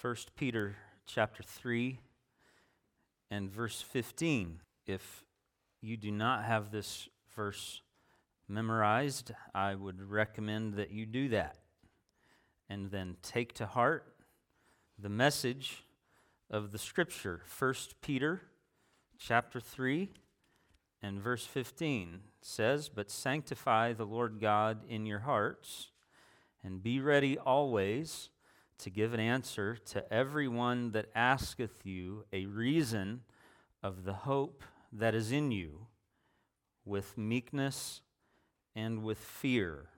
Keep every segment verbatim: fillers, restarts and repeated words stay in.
First Peter chapter three and verse fifteen. If you do not have this verse memorized, I would recommend that you do that and then take to heart the message of the Scripture. First Peter chapter three and verse fifteen says, "But sanctify the Lord God in your hearts, and be ready always to give an answer to everyone that asketh you a reason of the hope that is in you, with meekness and with fear."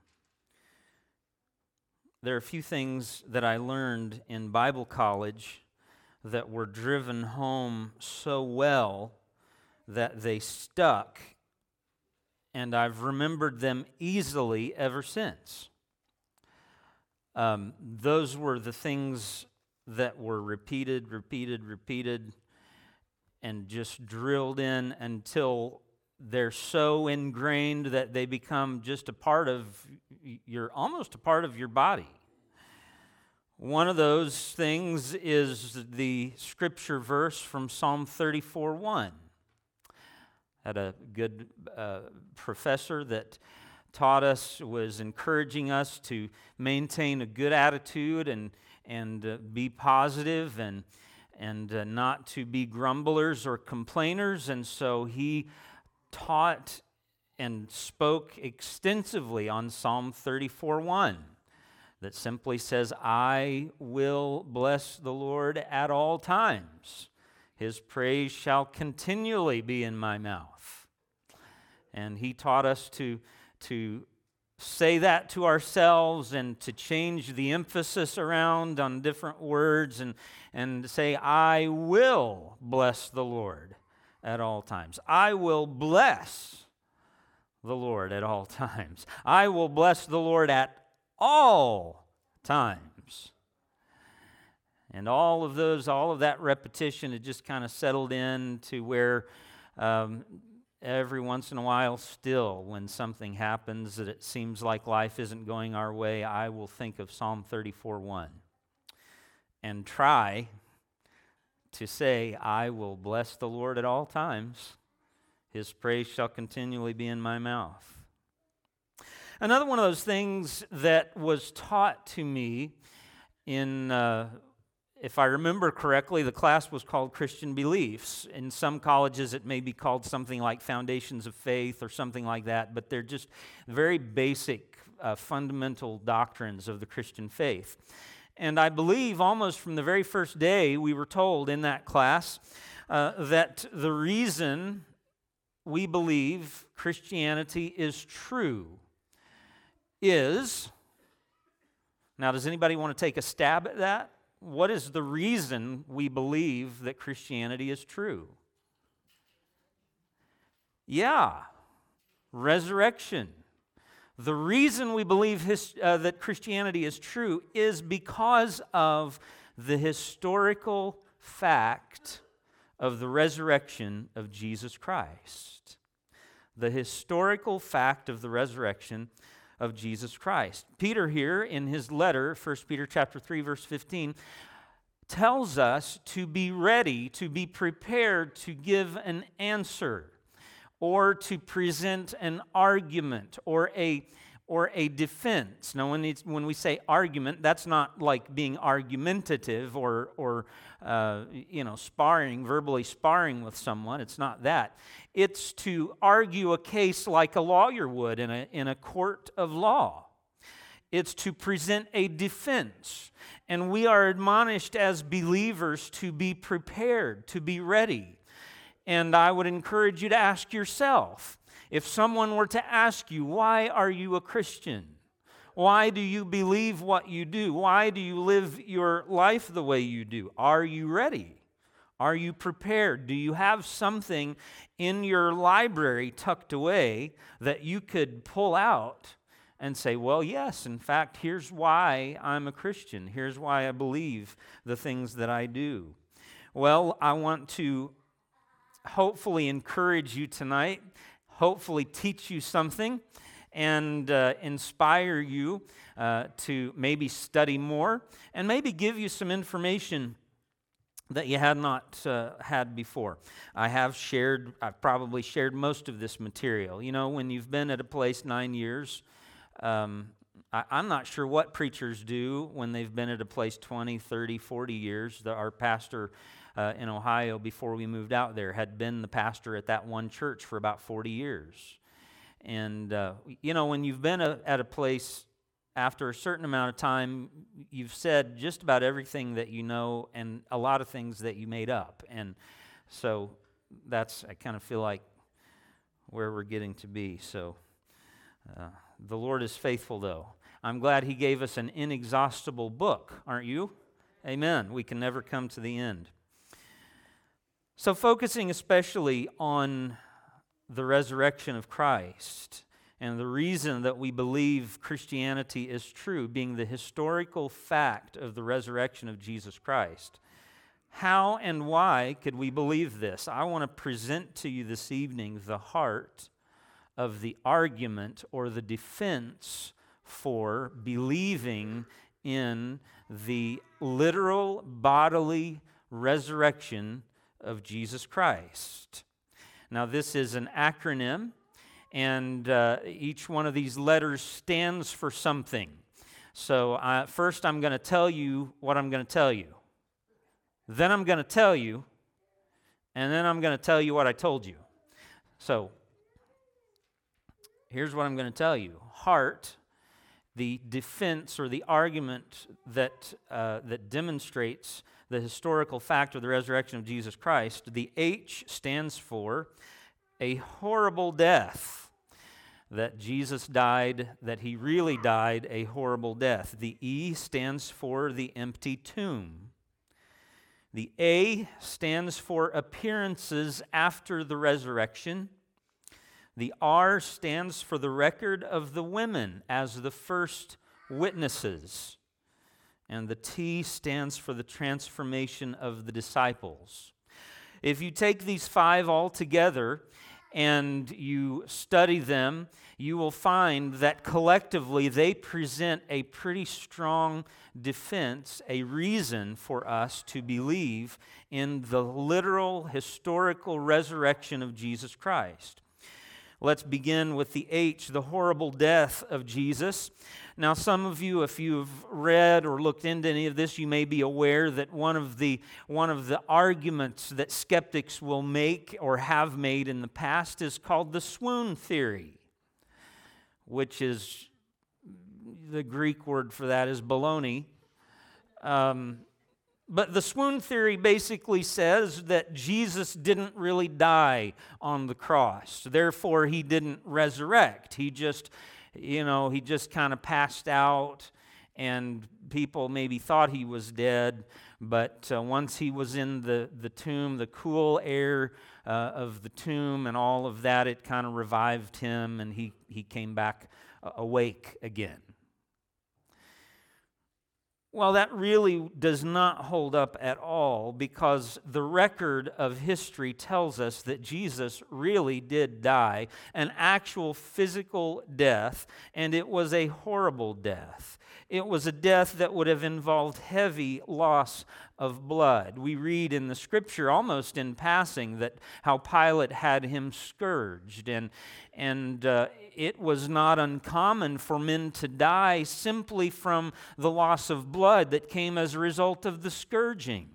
There are a few things that I learned in Bible college that were driven home so well that they stuck, and I've remembered them easily ever since. Um, those were the things that were repeated, repeated, repeated, and just drilled in until they're so ingrained that they become just a part of, you're almost a part of your body. One of those things is the scripture verse from Psalm thirty-four one. Had a good uh, professor that taught us, was encouraging us to maintain a good attitude and and uh, be positive and and uh, not to be grumblers or complainers. And so he taught and spoke extensively on Psalm thirty-four one that simply says, "I will bless the Lord at all times. His praise shall continually be in my mouth." And he taught us to, to say that to ourselves and to change the emphasis around on different words and, and say, "I will bless the Lord at all times. I will bless the Lord at all times. I will bless the Lord at all times." And all of those, all of that repetition, it just kind of settled in to where um, every once in a while still, when something happens that it seems like life isn't going our way, I will think of Psalm thirty-four one and try to say, "I will bless the Lord at all times. His praise shall continually be in my mouth." Another one of those things that was taught to me in... Uh, If I remember correctly, the class was called Christian Beliefs. In some colleges, it may be called something like Foundations of Faith or something like that, but they're just very basic, uh, fundamental doctrines of the Christian faith. And I believe almost from the very first day we were told in that class uh, that the reason we believe Christianity is true is... Now, does anybody want to take a stab at that? What is the reason we believe that Christianity is true? Yeah, resurrection. The reason we believe his, uh, that Christianity is true is because of the historical fact of the resurrection of Jesus Christ. The historical fact of the resurrection of Jesus Christ. Peter here in his letter, First Peter chapter three, verse fifteen, tells us to be ready, to be prepared to give an answer or to present an argument or a or a defense. Now, when, it's, when we say argument, that's not like being argumentative or, or uh, you know, sparring, verbally sparring with someone. It's not that. It's to argue a case like a lawyer would in a, in a court of law. It's to present a defense. And we are admonished as believers to be prepared, to be ready. And I would encourage you to ask yourself, if someone were to ask you, "Why are you a Christian? Why do you believe what you do? Why do you live your life the way you do?" Are you ready? Are you prepared? Do you have something in your library tucked away that you could pull out and say, "Well, yes, in fact, here's why I'm a Christian. Here's why I believe the things that I do." Well, I want to hopefully encourage you tonight, hopefully teach you something, and uh, inspire you uh, to maybe study more and maybe give you some information that you had not uh, had before. I have shared, I've probably shared most of this material. You know, when you've been at a place nine years, um, I, I'm not sure what preachers do when they've been at a place twenty, thirty, forty years. The, our pastor uh, in Ohio, before we moved out there, had been the pastor at that one church for about forty years. And, uh, you know, when you've been a, at a place after a certain amount of time, you've said just about everything that you know and a lot of things that you made up. And so that's, I kind of feel like, where we're getting to be. So uh, the Lord is faithful, though. I'm glad He gave us an inexhaustible book, aren't you? Amen. We can never come to the end. So focusing especially on the resurrection of Christ and the reason that we believe Christianity is true, being the historical fact of the resurrection of Jesus Christ. How and why could we believe this? I want to present to you this evening the heart of the argument or the defense for believing in the literal bodily resurrection of Jesus Christ. Now, this is an acronym, and uh, each one of these letters stands for something. So uh, first I'm going to tell you what I'm going to tell you. Then I'm going to tell you, and then I'm going to tell you what I told you. So here's what I'm going to tell you. Heart, the defense or the argument that uh, that demonstrates the historical fact of the resurrection of Jesus Christ. The H stands for a horrible death, that Jesus died, that He really died a horrible death. The E stands for the empty tomb. The A stands for appearances after the resurrection. The R stands for the record of the women as the first witnesses. And the T stands for the transformation of the disciples. If you take these five all together and you study them, you will find that collectively they present a pretty strong defense, a reason for us to believe in the literal historical resurrection of Jesus Christ. Let's begin with the H, the horrible death of Jesus. Now, some of you, if you've read or looked into any of this, you may be aware that one of the one of the arguments that skeptics will make or have made in the past is called the swoon theory, which is, the Greek word for that is baloney. Um, But the swoon theory basically says that Jesus didn't really die on the cross. Therefore, He didn't resurrect. He just, you know, He just kind of passed out, and people maybe thought He was dead. But uh, once He was in the, the tomb, the cool air uh, of the tomb and all of that, it kind of revived Him, and he, he came back awake again. Well, that really does not hold up at all, because the record of history tells us that Jesus really did die an actual physical death, and it was a horrible death. It was a death that would have involved heavy loss of blood. We read in the Scripture, almost in passing, that how Pilate had Him scourged, and and uh, it was not uncommon for men to die simply from the loss of blood that came as a result of the scourging.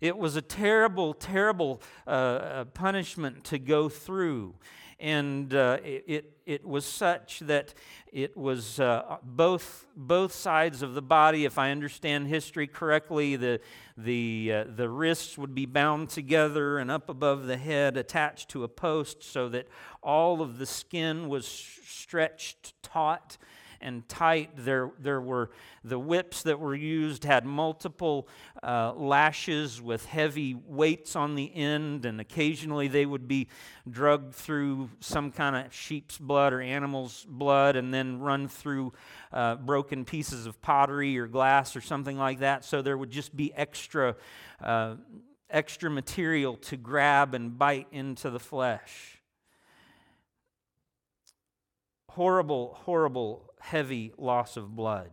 It was a terrible, terrible uh, punishment to go through. And uh, it, it it was such that it was uh, both both sides of the body. If I understand history correctly, the the uh, the wrists would be bound together and up above the head, attached to a post, so that all of the skin was stretched taut and tight. There there were the whips that were used had multiple uh, lashes with heavy weights on the end, and occasionally they would be drugged through some kind of sheep's blood or animal's blood, and then run through uh, broken pieces of pottery or glass or something like that. So there would just be extra uh, extra material to grab and bite into the flesh. horrible, horrible, heavy loss of blood.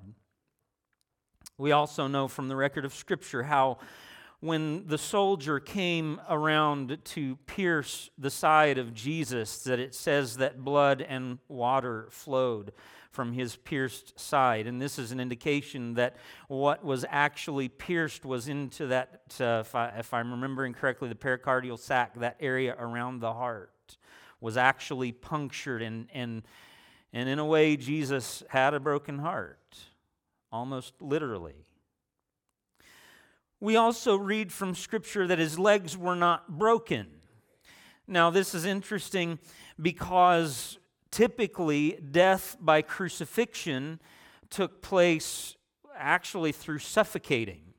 We also know from the record of Scripture how when the soldier came around to pierce the side of Jesus, that it says that blood and water flowed from his pierced side. And this is an indication that what was actually pierced was into that, uh, if, I, if I'm remembering correctly, the pericardial sac, that area around the heart, was actually punctured. And, and, and in a way, Jesus had a broken heart, almost literally. We also read from Scripture that his legs were not broken. Now, this is interesting because typically death by crucifixion took place actually through suffocating.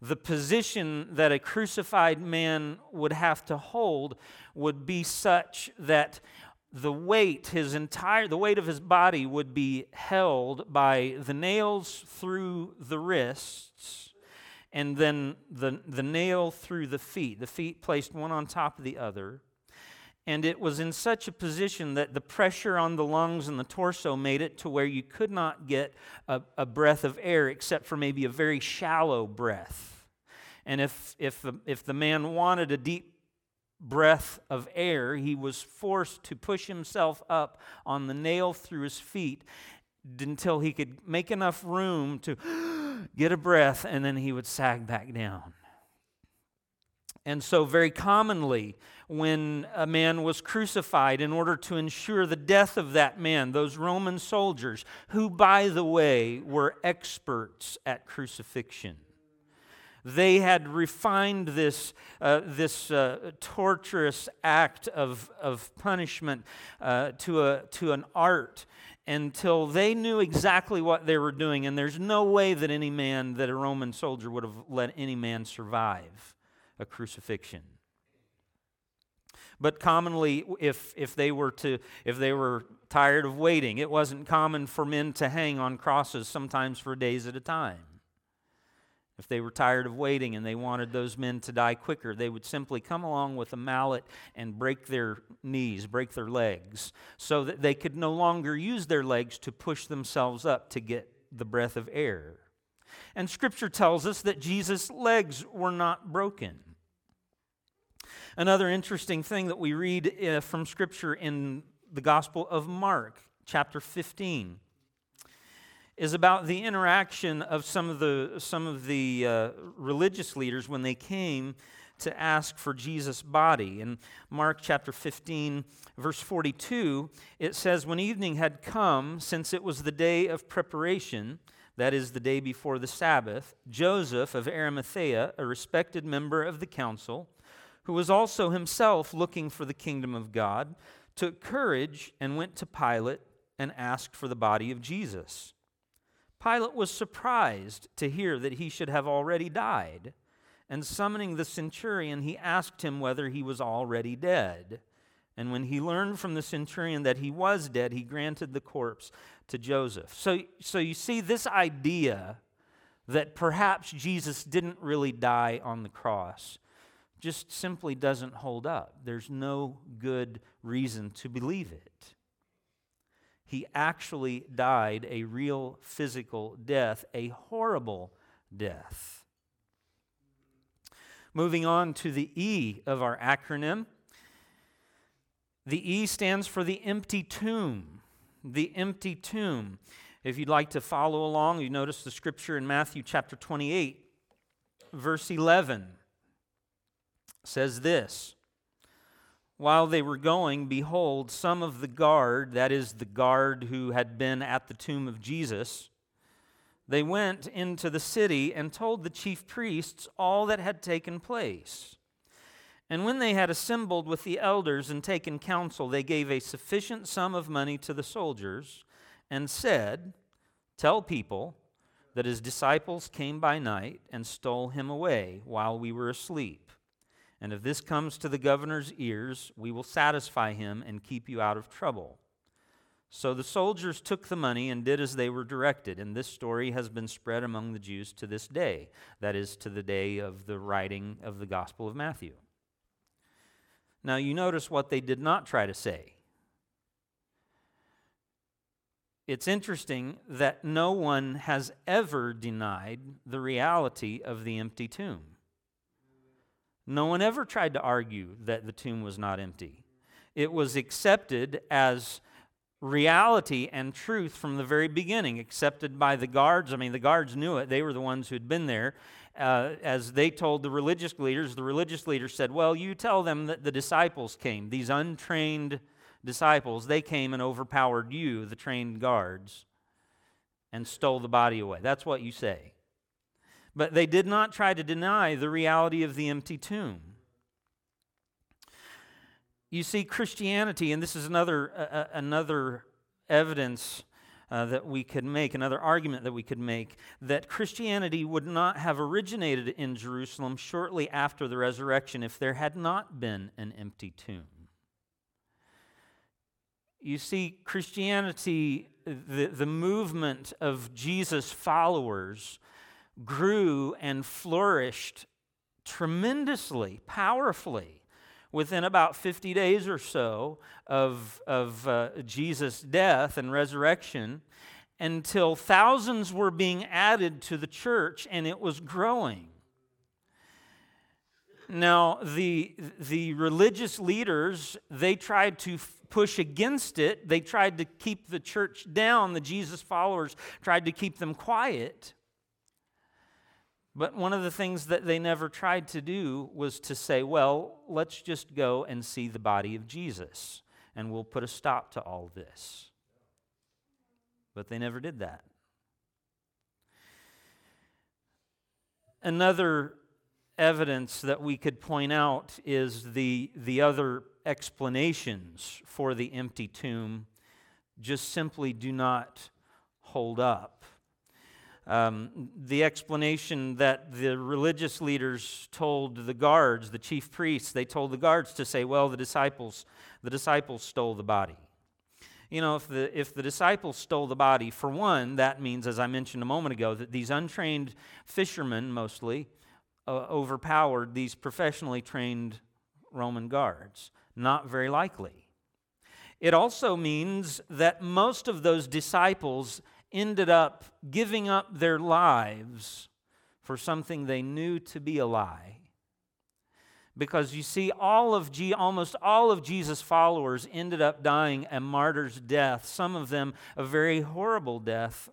The position that a crucified man would have to hold would be such that the weight, his entire, the weight of his body would be held by the nails through the wrists, and then the, the nail through the feet, the feet placed one on top of the other. And it was in such a position that the pressure on the lungs and the torso made it to where you could not get a, a breath of air except for maybe a very shallow breath. And if, if, the, if the man wanted a deep breath of air, he was forced to push himself up on the nail through his feet until he could make enough room to get a breath, and then he would sag back down. And so very commonly, when a man was crucified, in order to ensure the death of that man, those Roman soldiers, who, by the way, were experts at crucifixion, they had refined this uh, this uh, torturous act of of punishment uh, to a to an art, until they knew exactly what they were doing. And there's no way that any man, that a Roman soldier would have let any man survive a crucifixion. But commonly, if if they were to if they were tired of waiting, it wasn't common for men to hang on crosses, sometimes for days at a time. If they were tired of waiting and they wanted those men to die quicker, they would simply come along with a mallet and break their knees, break their legs, so that they could no longer use their legs to push themselves up to get the breath of air. And Scripture tells us that Jesus' legs were not broken. Another interesting thing that we read uh, from Scripture in the Gospel of Mark, chapter fifteen, is about the interaction of some of the some of the uh, religious leaders when they came to ask for Jesus' body. In Mark chapter fifteen, verse forty-two, it says, "When evening had come, since it was the day of preparation, that is the day before the Sabbath, Joseph of Arimathea, a respected member of the council, who was also himself looking for the kingdom of God, took courage and went to Pilate and asked for the body of Jesus. Pilate was surprised to hear that he should have already died, and summoning the centurion, he asked him whether he was already dead. And when he learned from the centurion that he was dead, he granted the corpse to Joseph." So, so you see this idea that perhaps Jesus didn't really die on the cross just simply doesn't hold up. There's no good reason to believe it. He actually died a real physical death, a horrible death. Moving on to the E of our acronym. The E stands for the empty tomb. The empty tomb. If you'd like to follow along, you notice the Scripture in Matthew chapter twenty-eight, verse eleven, says this: "While they were going, behold, some of the guard," that is the guard who had been at the tomb of Jesus, "they went into the city and told the chief priests all that had taken place. And when they had assembled with the elders and taken counsel, they gave a sufficient sum of money to the soldiers and said, 'Tell people that his disciples came by night and stole him away while we were asleep. And if this comes to the governor's ears, we will satisfy him and keep you out of trouble.' So the soldiers took the money and did as they were directed. And this story has been spread among the Jews to this day." That is, to the day of the writing of the Gospel of Matthew. Now you notice what they did not try to say. It's interesting that no one has ever denied the reality of the empty tomb. No one ever tried to argue that the tomb was not empty. It was accepted as reality and truth from the very beginning, accepted by the guards. I mean, the guards knew it. They were the ones who had been there. Uh, as they told the religious leaders, the religious leaders said, well, you tell them that the disciples came, these untrained disciples. They came and overpowered you, the trained guards, and stole the body away. That's what you say. But they did not try to deny the reality of the empty tomb. You see, Christianity, and this is another uh, another evidence uh, that we could make, another argument that we could make, that Christianity would not have originated in Jerusalem shortly after the resurrection if there had not been an empty tomb. You see, Christianity, the, the movement of Jesus' followers grew and flourished tremendously, powerfully, within about fifty days or so of, of uh, Jesus' death and resurrection, until thousands were being added to the church, and it was growing. Now, the, the religious leaders, they tried to f- push against it. They tried to keep the church down. The Jesus followers tried to keep them quiet. But one of the things that they never tried to do was to say, well, let's just go and see the body of Jesus, and we'll put a stop to all this. But they never did that. Another evidence that we could point out is the, the other explanations for the empty tomb just simply do not hold up. Um, the explanation that the religious leaders told the guards, the chief priests, they told the guards to say, well, the disciples, the disciples stole the body. You know, if the if the disciples stole the body, for one, that means, as I mentioned a moment ago, that these untrained fishermen mostly uh, overpowered these professionally trained Roman guards. Not very likely. It also means that most of those disciples ended up giving up their lives for something they knew to be a lie. Because you see, all of G, almost all of Jesus' followers ended up dying a martyr's death, some of them a very horrible death,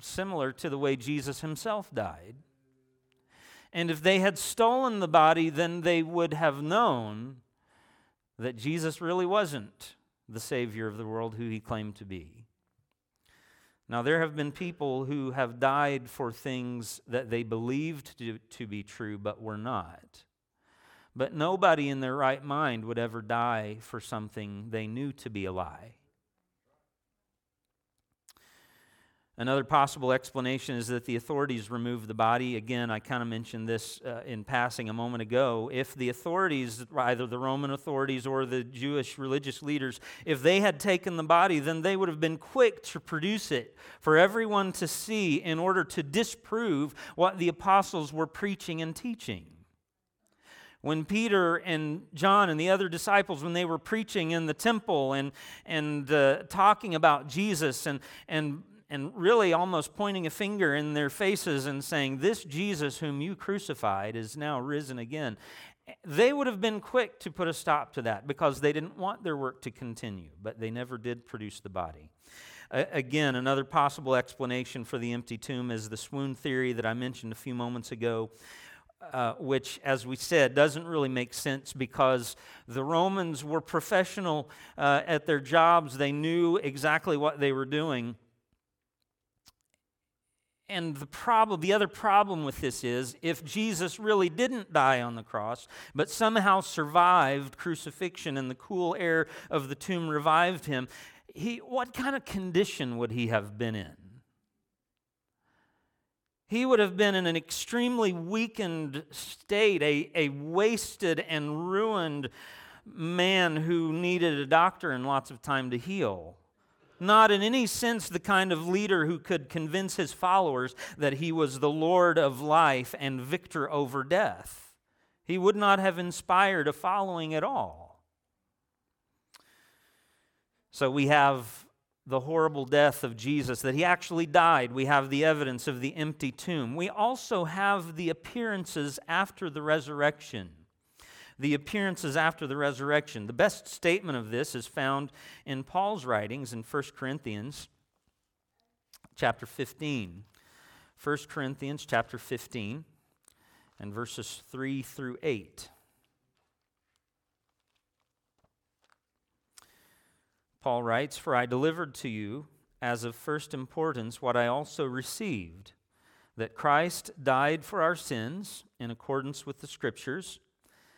similar to the way Jesus himself died. And if they had stolen the body, then they would have known that Jesus really wasn't the Savior of the world who he claimed to be. Now, there have been people who have died for things that they believed to, to be true but were not. But nobody in their right mind would ever die for something they knew to be a lie. Another possible explanation is that the authorities removed the body. Again, I kind of mentioned this uh, in passing a moment ago. If the authorities, either the Roman authorities or the Jewish religious leaders, if they had taken the body, then they would have been quick to produce it for everyone to see in order to disprove what the apostles were preaching and teaching. When Peter and John and the other disciples, when they were preaching in the temple and, and uh, talking about Jesus and and and really almost pointing a finger in their faces and saying, this Jesus whom you crucified is now risen again, they would have been quick to put a stop to that because they didn't want their work to continue, but they never did produce the body. Again, another possible explanation for the empty tomb is the swoon theory that I mentioned a few moments ago, uh, which, as we said, doesn't really make sense because the Romans were professional uh, at their jobs. They knew exactly what they were doing. And the problem, the other problem with this is, if Jesus really didn't die on the cross, but somehow survived crucifixion and the cool air of the tomb revived him, he, what kind of condition would he have been in? He would have been in an extremely weakened state, a, a wasted and ruined man who needed a doctor and lots of time to heal. Not in any sense the kind of leader who could convince his followers that he was the Lord of life and victor over death. He would not have inspired a following at all. So we have the horrible death of Jesus, that he actually died. We have the evidence of the empty tomb. We also have the appearances after the resurrection. The appearances after the resurrection. The best statement of this is found in Paul's writings in First Corinthians chapter fifteen. First Corinthians chapter fifteen and verses three through eight. Paul writes, "For I delivered to you as of first importance what I also received, that Christ died for our sins in accordance with the Scriptures,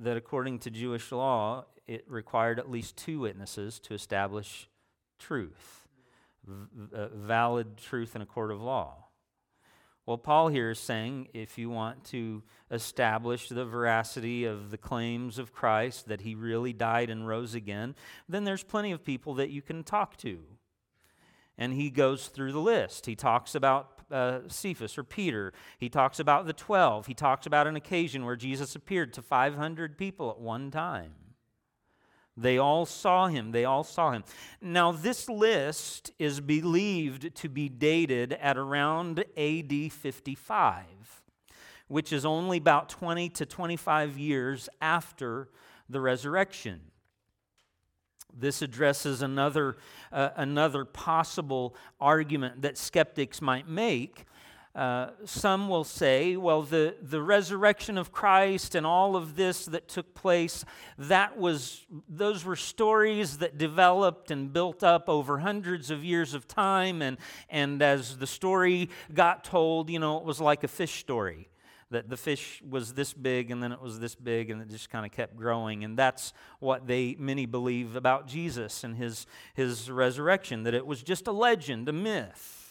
that according to Jewish law, it required at least two witnesses to establish truth, v- uh, valid truth in a court of law. Well, Paul here is saying if you want to establish the veracity of the claims of Christ, that he really died and rose again, then there's plenty of people that you can talk to. And he goes through the list. He talks about uh, Cephas or Peter. He talks about the twelve. He talks about an occasion where Jesus appeared to five hundred people at one time. They all saw him. They all saw him. Now, this list is believed to be dated at around A D fifty-five, which is only about twenty to twenty-five years after the resurrection. This addresses another, uh, another possible argument that skeptics might make. Uh, some will say, well, the, the resurrection of Christ and all of this that took place, that was those were stories that developed and built up over hundreds of years of time, and and as the story got told, you know, it was like a fish story, that the fish was this big and then it was this big and it just kind of kept growing, and that's what they many believe about Jesus and his his resurrection, that it was just a legend, a myth.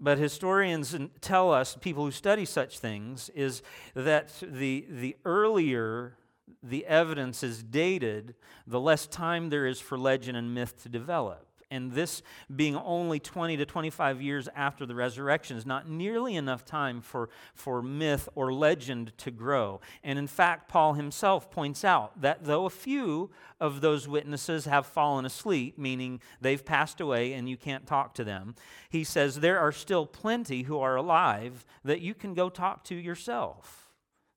But historians tell us, people who study such things, is that the the earlier the evidence is dated, the less time there is for legend and myth to develop. And this being only twenty to twenty-five years after the resurrection is not nearly enough time for, for myth or legend to grow. And in fact, Paul himself points out that though a few of those witnesses have fallen asleep, meaning they've passed away and you can't talk to them, he says there are still plenty who are alive that you can go talk to yourself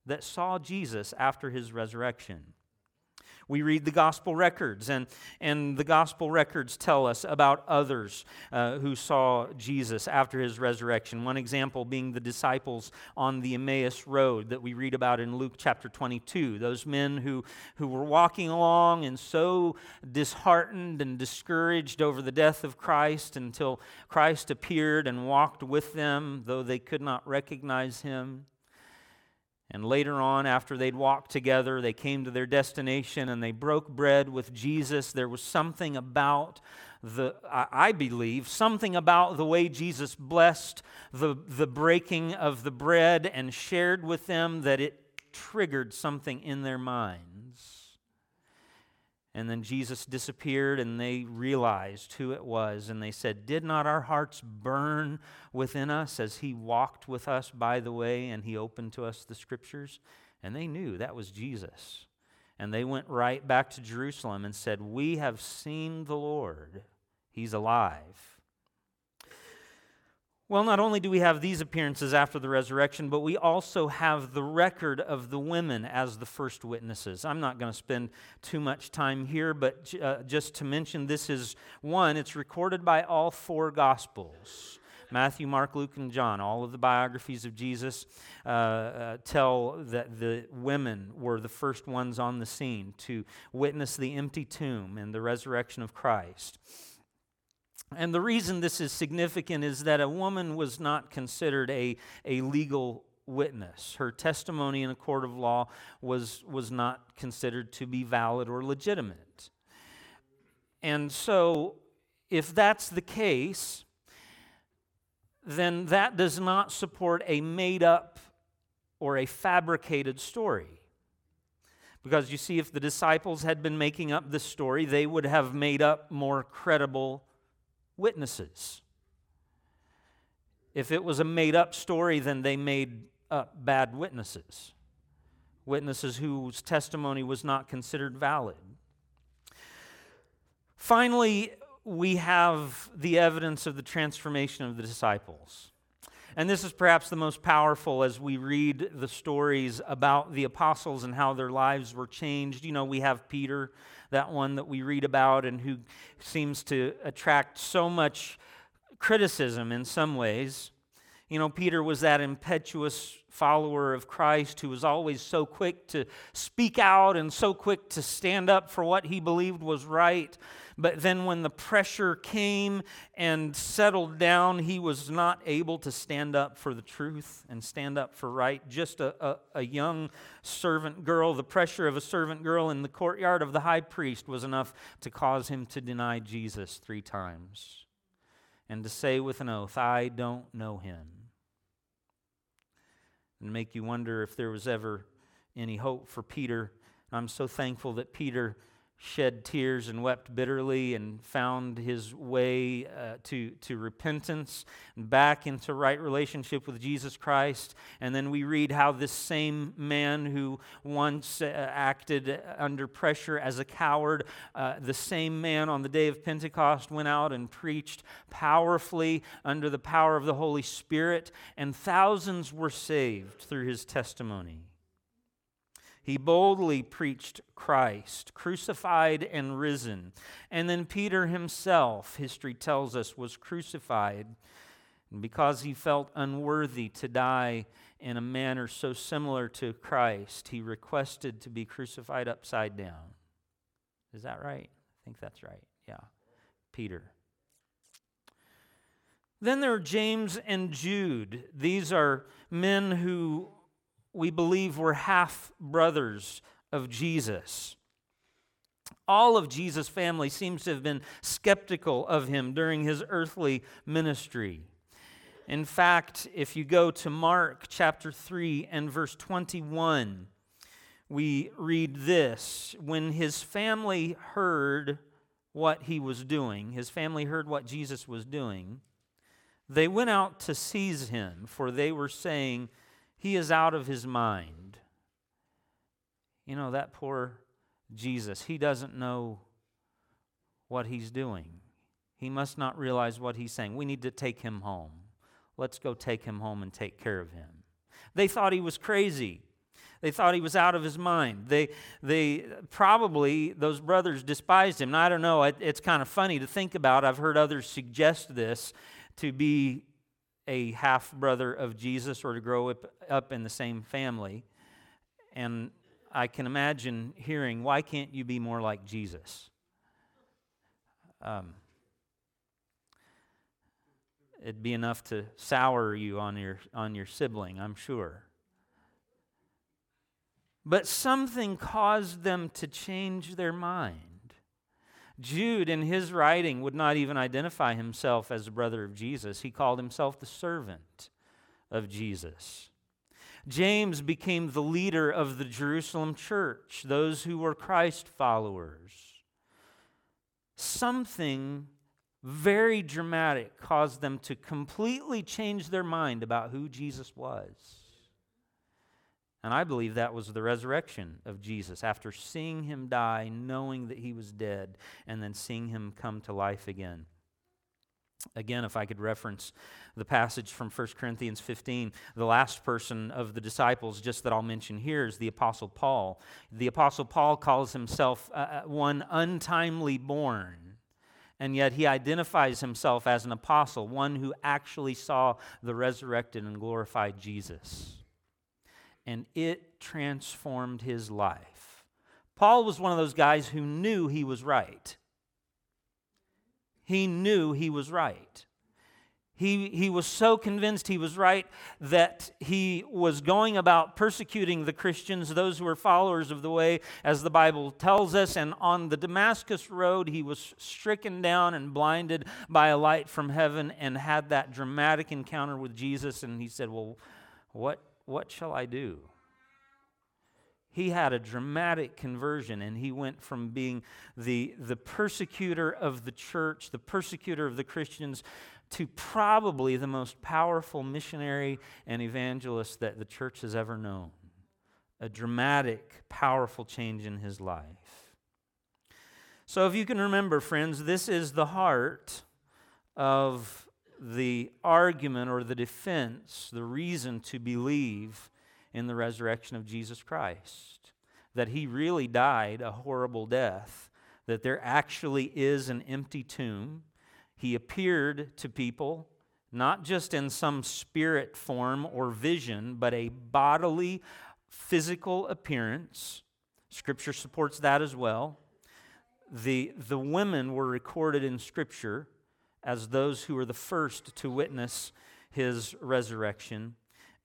that saw Jesus after his resurrection. We read the gospel records, and, and the gospel records tell us about others uh, who saw Jesus after his resurrection. One example being the disciples on the Emmaus Road that we read about in Luke chapter twenty-two. Those men who, who were walking along and so disheartened and discouraged over the death of Christ until Christ appeared and walked with them, though they could not recognize him. And later on, after they'd walked together, they came to their destination and they broke bread with Jesus. There was something about the, I believe, something about the way Jesus blessed the, the breaking of the bread and shared with them that it triggered something in their minds. And then Jesus disappeared and they realized who it was. And they said, "Did not our hearts burn within us as he walked with us by the way and he opened to us the Scriptures?" And they knew that was Jesus. And they went right back to Jerusalem and said, "We have seen the Lord. He's alive." Well, not only do we have these appearances after the resurrection, but we also have the record of the women as the first witnesses. I'm not going to spend too much time here, but uh, just to mention, this is one, it's recorded by all four Gospels. Matthew, Mark, Luke, and John, all of the biographies of Jesus uh, uh, tell that the women were the first ones on the scene to witness the empty tomb and the resurrection of Christ. And the reason this is significant is that a woman was not considered a, a legal witness. Her testimony in a court of law was, was not considered to be valid or legitimate. And so if that's the case, then that does not support a made-up or a fabricated story. Because you see, if the disciples had been making up this story, they would have made up more credible witnesses. If it was a made-up story, then they made up bad witnesses, witnesses whose testimony was not considered valid. Finally, we have the evidence of the transformation of the disciples. And this is perhaps the most powerful as we read the stories about the apostles and how their lives were changed. You know, we have Peter, that one that we read about and who seems to attract so much criticism in some ways. You know, Peter was that impetuous follower of Christ who was always so quick to speak out and so quick to stand up for what he believed was right. But then when the pressure came and settled down, he was not able to stand up for the truth and stand up for right. Just a, a, a young servant girl, the pressure of a servant girl in the courtyard of the high priest was enough to cause him to deny Jesus three times and to say with an oath, "I don't know him." And make you wonder if there was ever any hope for Peter. And I'm so thankful that Peter shed tears and wept bitterly and found his way uh, to, to repentance and back into right relationship with Jesus Christ. And then we read how this same man who once uh, acted under pressure as a coward, uh, the same man on the day of Pentecost went out and preached powerfully under the power of the Holy Spirit, and thousands were saved through his testimony. He boldly preached Christ, crucified and risen. And then Peter himself, history tells us, was crucified. And because he felt unworthy to die in a manner so similar to Christ, he requested to be crucified upside down. Is that right? I think that's right. Yeah. Peter. Then there are James and Jude. These are men who we believe we're half-brothers of Jesus. All of Jesus' family seems to have been skeptical of him during his earthly ministry. In fact, if you go to Mark chapter three and verse twenty-one, we read this. When his family heard what he was doing, his family heard what Jesus was doing, they went out to seize him, for they were saying, "He is out of his mind." You know, that poor Jesus, he doesn't know what he's doing. He must not realize what he's saying. We need to take him home. Let's go take him home and take care of him. They thought he was crazy. They thought he was out of his mind. They they probably, those brothers despised him. And I don't know, it, it's kind of funny to think about. I've heard others suggest this to be a half-brother of Jesus or to grow up, up in the same family. And I can imagine hearing, "Why can't you be more like Jesus?" Um, it'd be enough to sour you on your, on your sibling, I'm sure. But something caused them to change their mind. Jude, in his writing, would not even identify himself as the brother of Jesus. He called himself the servant of Jesus. James became the leader of the Jerusalem church, those who were Christ followers. Something very dramatic caused them to completely change their mind about who Jesus was. And I believe that was the resurrection of Jesus, after seeing him die, knowing that he was dead, and then seeing him come to life again. Again, if I could reference the passage from First Corinthians fifteen, the last person of the disciples just that I'll mention here is the Apostle Paul. The Apostle Paul calls himself uh, one untimely born. And yet he identifies himself as an apostle, one who actually saw the resurrected and glorified Jesus. And it transformed his life. Paul was one of those guys who knew he was right. He knew he was right. He, he was so convinced he was right that he was going about persecuting the Christians, those who were followers of the way, as the Bible tells us. And on the Damascus Road, he was stricken down and blinded by a light from heaven and had that dramatic encounter with Jesus. And he said, well, what, what shall I do? He had a dramatic conversion, and he went from being the, the persecutor of the church, the persecutor of the Christians, to probably the most powerful missionary and evangelist that the church has ever known. A dramatic, powerful change in his life. So if you can remember, friends, this is the heart of the argument or the defense, the reason to believe in the resurrection of Jesus Christ. That he really died a horrible death. That there actually is an empty tomb. He appeared to people, not just in some spirit form or vision, but a bodily, physical appearance. Scripture supports that as well. The, the women were recorded in Scripture as those who were the first to witness his resurrection.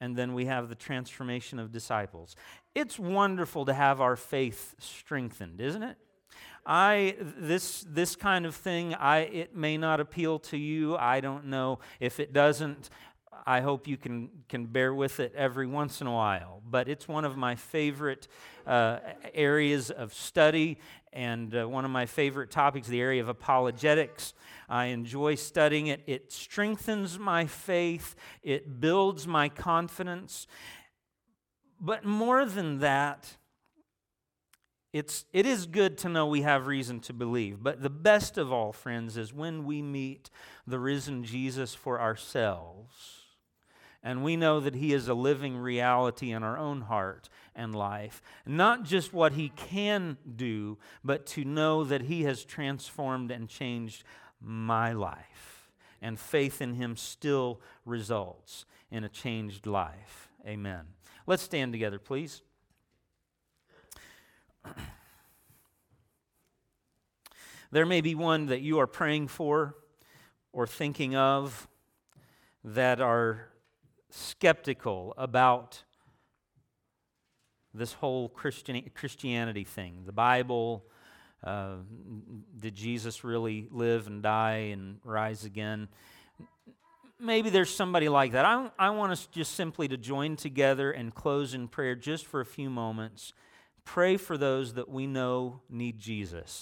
And then we have the transformation of disciples. It's wonderful to have our faith strengthened, isn't it? I this this kind of thing, I it may not appeal to you. I don't know. If it doesn't, I hope you can can bear with it every once in a while. But it's one of my favorite uh, areas of study and uh, one of my favorite topics, the area of apologetics. I enjoy studying it. It strengthens my faith. It builds my confidence. But more than that, It's, it is good to know we have reason to believe, but the best of all, friends, is when we meet the risen Jesus for ourselves, and we know that he is a living reality in our own heart and life, not just what he can do, but to know that he has transformed and changed my life, and faith in him still results in a changed life. Amen. Let's stand together, please. There may be one that you are praying for or thinking of that are skeptical about this whole Christian, Christianity thing, the Bible, uh, did Jesus really live and die and rise again? Maybe there's somebody like that. I, I want us just simply to join together and close in prayer just for a few moments. Pray for those that we know need Jesus.